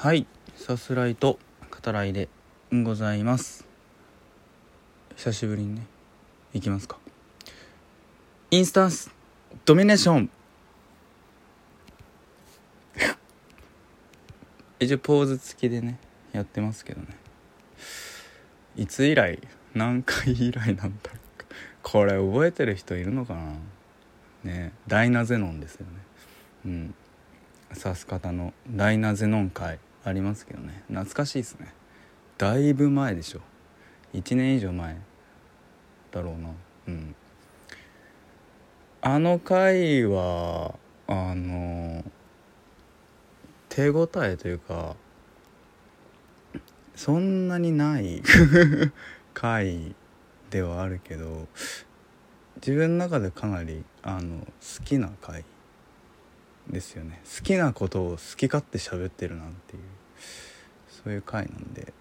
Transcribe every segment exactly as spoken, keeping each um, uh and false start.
はい、さすらいと語らいでございます。久しぶりにね、いきますか。インスタンスドミネーション一応ポーズ付きでねやってますけどね、いつ以来、何回以来なんだろうか。これ覚えてる人いるのかなね。ダイナゼノンですよね。うん、サス方のダイナゼノン会ありますけどね、懐かしいですね。だいぶ前でしょ、いちねん以上前だろうな。うん、あの回はあの手応えというかそんなにない回ではあるけど、自分の中でかなりあの好きな回ですよね。好きなことを好き勝手喋ってるなんていう、そういう回なんで、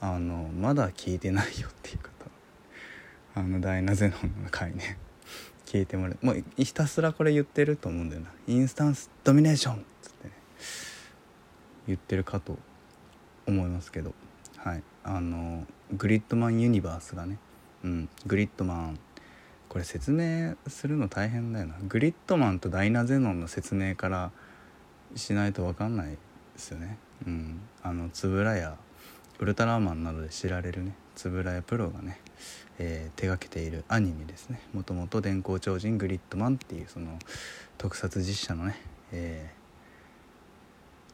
あのまだ聞いてないよっていう方、あのダイナゼノンの回ね聞いてもらう。もうひたすらこれ言ってると思うんだよな。インスタンスドミネーションっつってね言ってるかと思いますけど、はい、あのグリッドマンユニバースがね、うん、グリッドマン、これ説明するの大変だよな。グリッドマンとダイナゼノンの説明からしないと分かんないですよね。うん、あのつぶらやウルトラマンなどで知られるね、つぶらやプロがね、えー、手がけているアニメですね。もともと電光超人グリッドマンっていうその特撮実写のね、え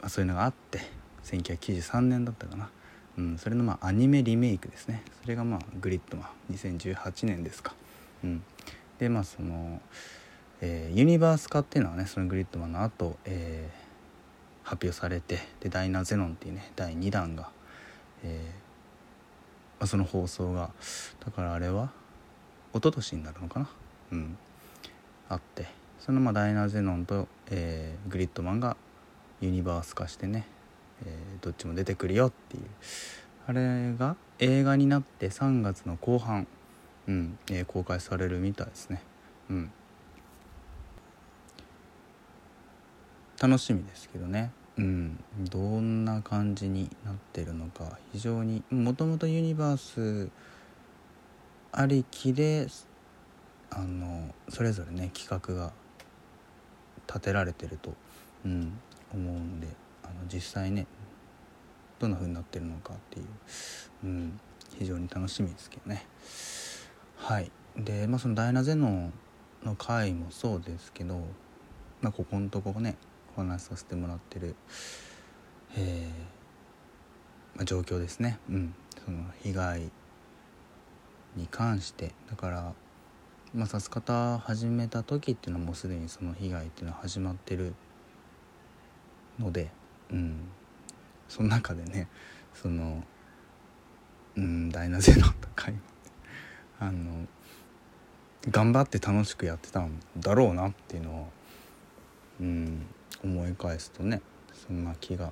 ー、そういうのがあってせんきゅうひゃくきゅうじゅうさんねんだったかな。うん、それのまあアニメリメイクですね。それがまあグリッドマンにせんじゅうはちねんですか。うん、でまあその、えー、ユニバース化っていうのはね、そのグリッドマンの後、えー、発表されて、でダイナゼノンっていうねだいにだんが、えーまあ、その放送がだからあれは一昨年になるのかな、うん、あって、そのまあダイナゼノンと、えー、グリッドマンがユニバース化してね、えー、どっちも出てくるよっていう、あれが映画になってさんがつの後半、うんえー、公開されるみたいですね。うん、楽しみですけどね。うん、どんな感じになってるのか、非常にもともとユニバースありきであのそれぞれね企画が立てられてると、うん、思うんで、あの実際ねどんな風になってるのかっていう、うん、非常に楽しみですけどね。はい、で、まあ、そのダイナゼノンの回もそうですけど、まあ、ここのとこねお話しさせてもらってる、えーまあ、状況ですね。うん、その被害に関してだから、まあ、さす方始めた時っていうのはもうすでにその被害っていうのは始まってるので、うん、その中でねその、うん、ダイナゼノンの回もあの頑張って楽しくやってたんだろうなっていうのを、うん、思い返すとねそんな気が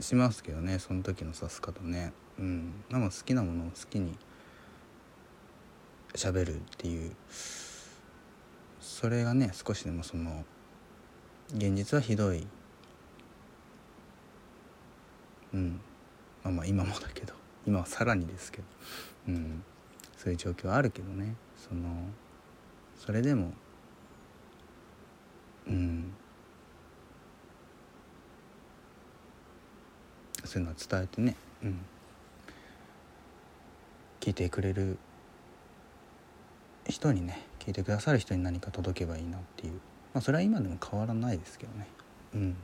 しますけどね。その時の指す方ね、うん、なんか好きなものを好きに喋るっていう、それがね少しでもその現実はひどい、うん、まあまあ今もだけど今はさらにですけど、うんそういう状況はあるけどね、そのそれでも、うん、そういうのは伝えてね、うん、聞いてくれる人にね、聞いてくださる人に何か届けばいいなっていう、まあ、それは今でも変わらないですけどね。うん、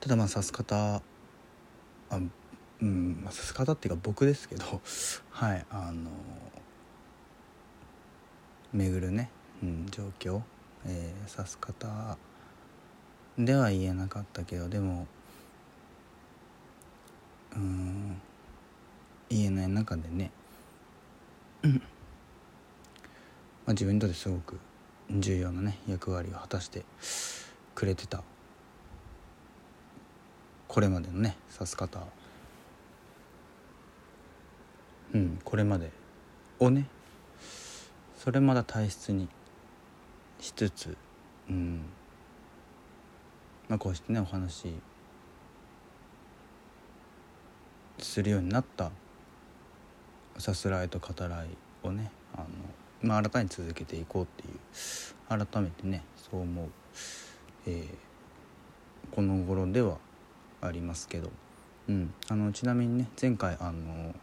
ただまあ指す方あうん、まあ、指す方っていうか僕ですけど、はい、あの巡るね、うん、状況、えー、指す方では言えなかったけど、でもうーん言えない中でねまあ自分にとってすごく重要なね役割を果たしてくれてた、これまでのね指す方、うん、これまでをねそれまだ大切にしつつ、うん、まあ、こうしてねお話するようになったさすらいと語らいをねあの、まあ、新たに続けていこうっていう改めてねそう思う、えー、この頃ではありますけど、うん、あのちなみにね前回あの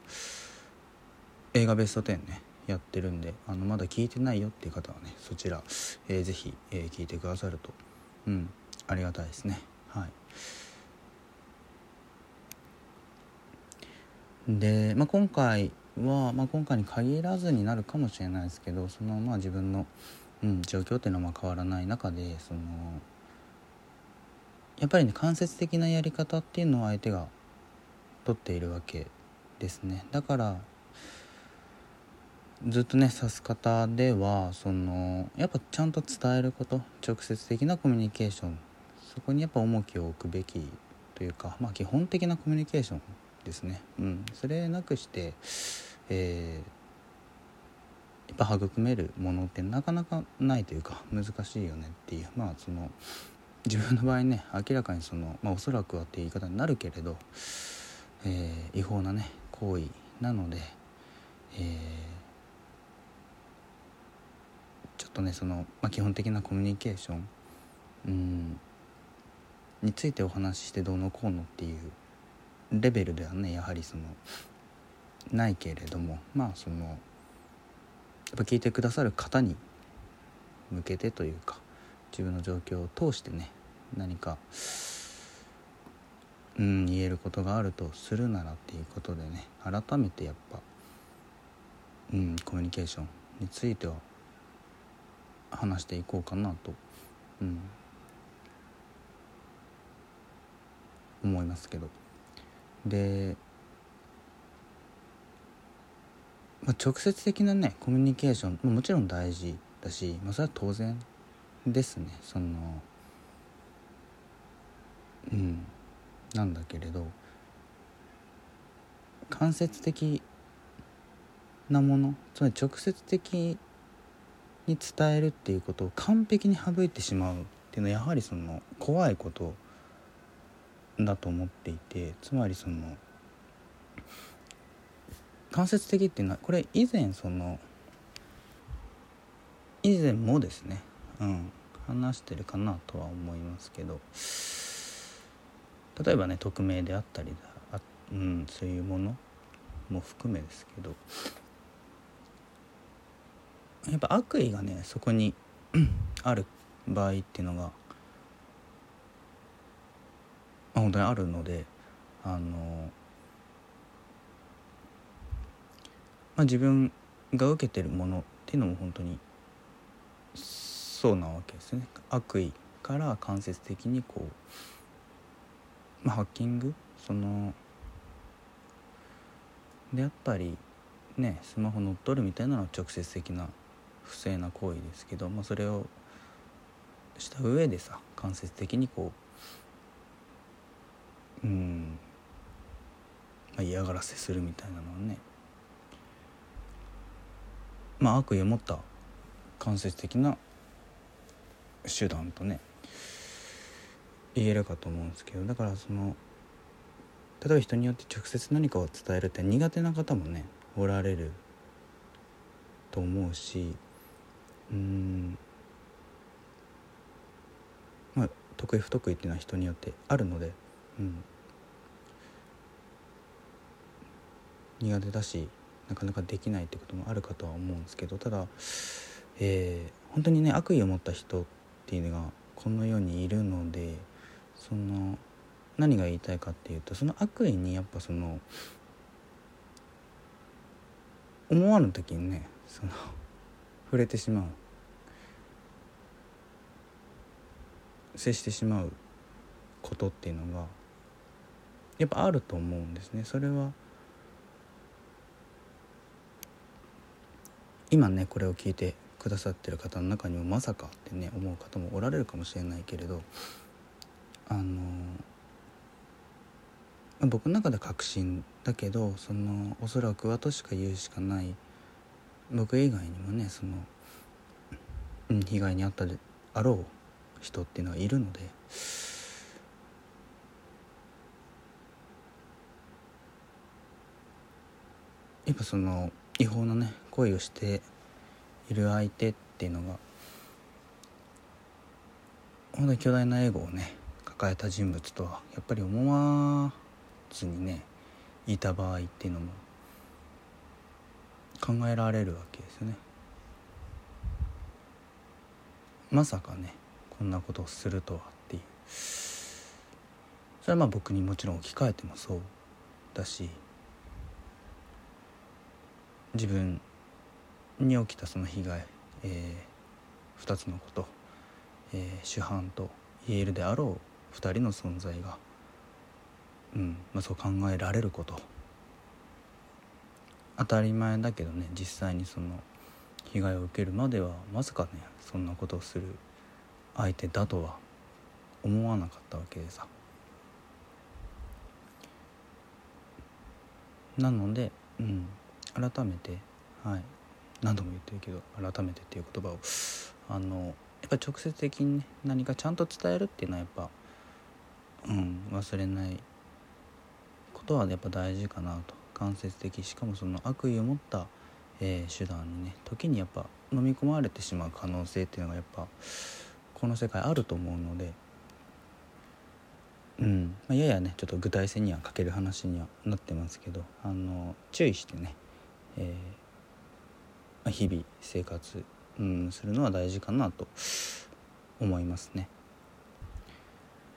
映画ベストじゅうねやってるんであのまだ聞いてないよっていう方はねそちら、えー、ぜひ、えー、聞いてくださると、うん、ありがたいですね。はいでまあ、今回は、まあ、今回に限らずになるかもしれないですけどその、まあ、自分の、うん、状況っていうのはまあ変わらない中でそのやっぱりね間接的なやり方っていうのを相手が取っているわけですね。だからずっとね指す方ではそのやっぱちゃんと伝えること直接的なコミュニケーションそこにやっぱ重きを置くべきというか、まあ、基本的なコミュニケーションですね、うん、それなくして、えー、やっぱ育めるものってなかなかないというか難しいよねっていうまあその自分の場合ね明らかにその、まあ、おそらくはっていう言い方になるけれど、えー、違法なね行為なので、えー、ちょっとねその、まあ、基本的なコミュニケーション、うん、についてお話ししてどうのこうのっていうレベルではねやはりそのないけれどもまあそのやっぱ聞いてくださる方に向けてというか自分の状況を通してね何か、うん、言えることがあるとするならっていうことでね改めてやっぱ、うん、コミュニケーションについては話していこうかなと、うん、思いますけどで、まあ、直接的なねコミュニケーションももちろん大事だし、まあ、それは当然ですねそのうんなんだけれど間接的なものつまり直接的に伝えるっていうことを完璧に省いてしまうっていうのはやはりその怖いことだと思っていてつまりその間接的っていうのはこれ以前その以前もですねうん、話してるかなとは思いますけど例えばね匿名であったりだあ、うん、そういうものも含めですけどやっぱ悪意がねそこにある場合っていうのが、まあ、本当にあるのであの、まあ、自分が受けてるものっていうのも本当にそうなわけですね。悪意から間接的にこう、まあ、ハッキングそのでやっぱりねスマホ乗っ取るみたいなのは直接的な不正な行為ですけど、まあ、それをした上でさ間接的にこううん、まあ、嫌がらせするみたいなのはねまあ悪意を持った間接的な手段とね言えるかと思うんですけどだからその例えば人によって直接何かを伝えるって苦手な方もねおられると思うしうーんまあ得意不得意っていうのは人によってあるので、うん、苦手だしなかなかできないってこともあるかとは思うんですけどただ、えー、本当にね悪意を持った人っていうのがこの世にいるのでその何が言いたいかっていうとその悪意にやっぱその思わぬ時にねその触れてしまう接してしまうことっていうのがやっぱあると思うんですね。それは今ねこれを聞いてくださってる方の中にもまさかってね思う方もおられるかもしれないけれどあの僕の中で確信だけどそのおそらくはとしか言うしかない僕以外にもねその被害に遭ったであろう人っていうのはいるのでやっぱその違法なね恋をしている相手っていうのが本当に巨大なエゴをね抱えた人物とはやっぱり思わずにねいた場合っていうのも考えられるわけですよね。まさかねこんなことをするとはっていう、それはまあ僕にもちろん置き換えてもそうだし、自分に起きたその被害、えー、ふたつのこと、えー、主犯と言えるであろうふたりの存在が、うんまあ、そう考えられること、当たり前だけどね、実際にその被害を受けるまではまさかねそんなことをする相手だとは思わなかったわけでさ。なので、うん、改めて、はい、何度も言ってるけど改めてっていう言葉をあのやっぱ直接的に、ね、何かちゃんと伝えるっていうのはやっぱ、うん、忘れないことはやっぱ大事かなと。間接的しかもその悪意を持った、えー、手段にね時にやっぱ飲み込まれてしまう可能性っていうのがやっぱこの世界あると思うので、うんまあ、ややねちょっと具体性には欠ける話にはなってますけど、あの注意してね、えーまあ、日々生活、うん、するのは大事かなと思いますね。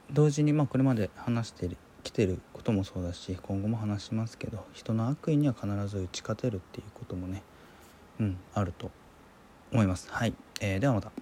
同時にまあこれまで話してきてることもそうだし今後も話しますけど、人の悪意には必ず打ち勝てるっていうこともね、うん、あると思います。はい、えー、ではまた。